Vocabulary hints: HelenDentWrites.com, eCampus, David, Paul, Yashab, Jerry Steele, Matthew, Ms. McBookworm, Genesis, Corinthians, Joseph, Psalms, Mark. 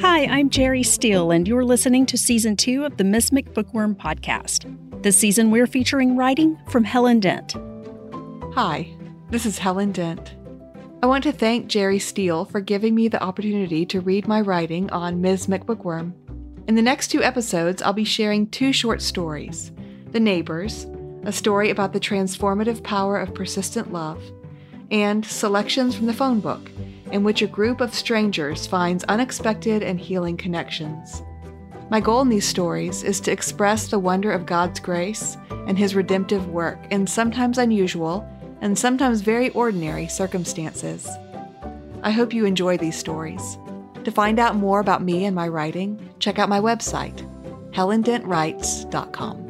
Hi, I'm Jerry Steele, and you're listening to Season 2 of the Ms. McBookworm podcast. This season, we're featuring writing from Helen Dent. Hi, this is Helen Dent. I want to thank Jerry Steele for giving me the opportunity to read my writing on Ms. McBookworm. In the next 2 episodes, I'll be sharing 2 short stories, The Neighbors, a story about the transformative power of persistent love, and Selections from the Phone Book, in which a group of strangers finds unexpected and healing connections. My goal in these stories is to express the wonder of God's grace and His redemptive work in sometimes unusual and sometimes very ordinary circumstances. I hope you enjoy these stories. To find out more about me and my writing, check out my website, HelenDentWrites.com.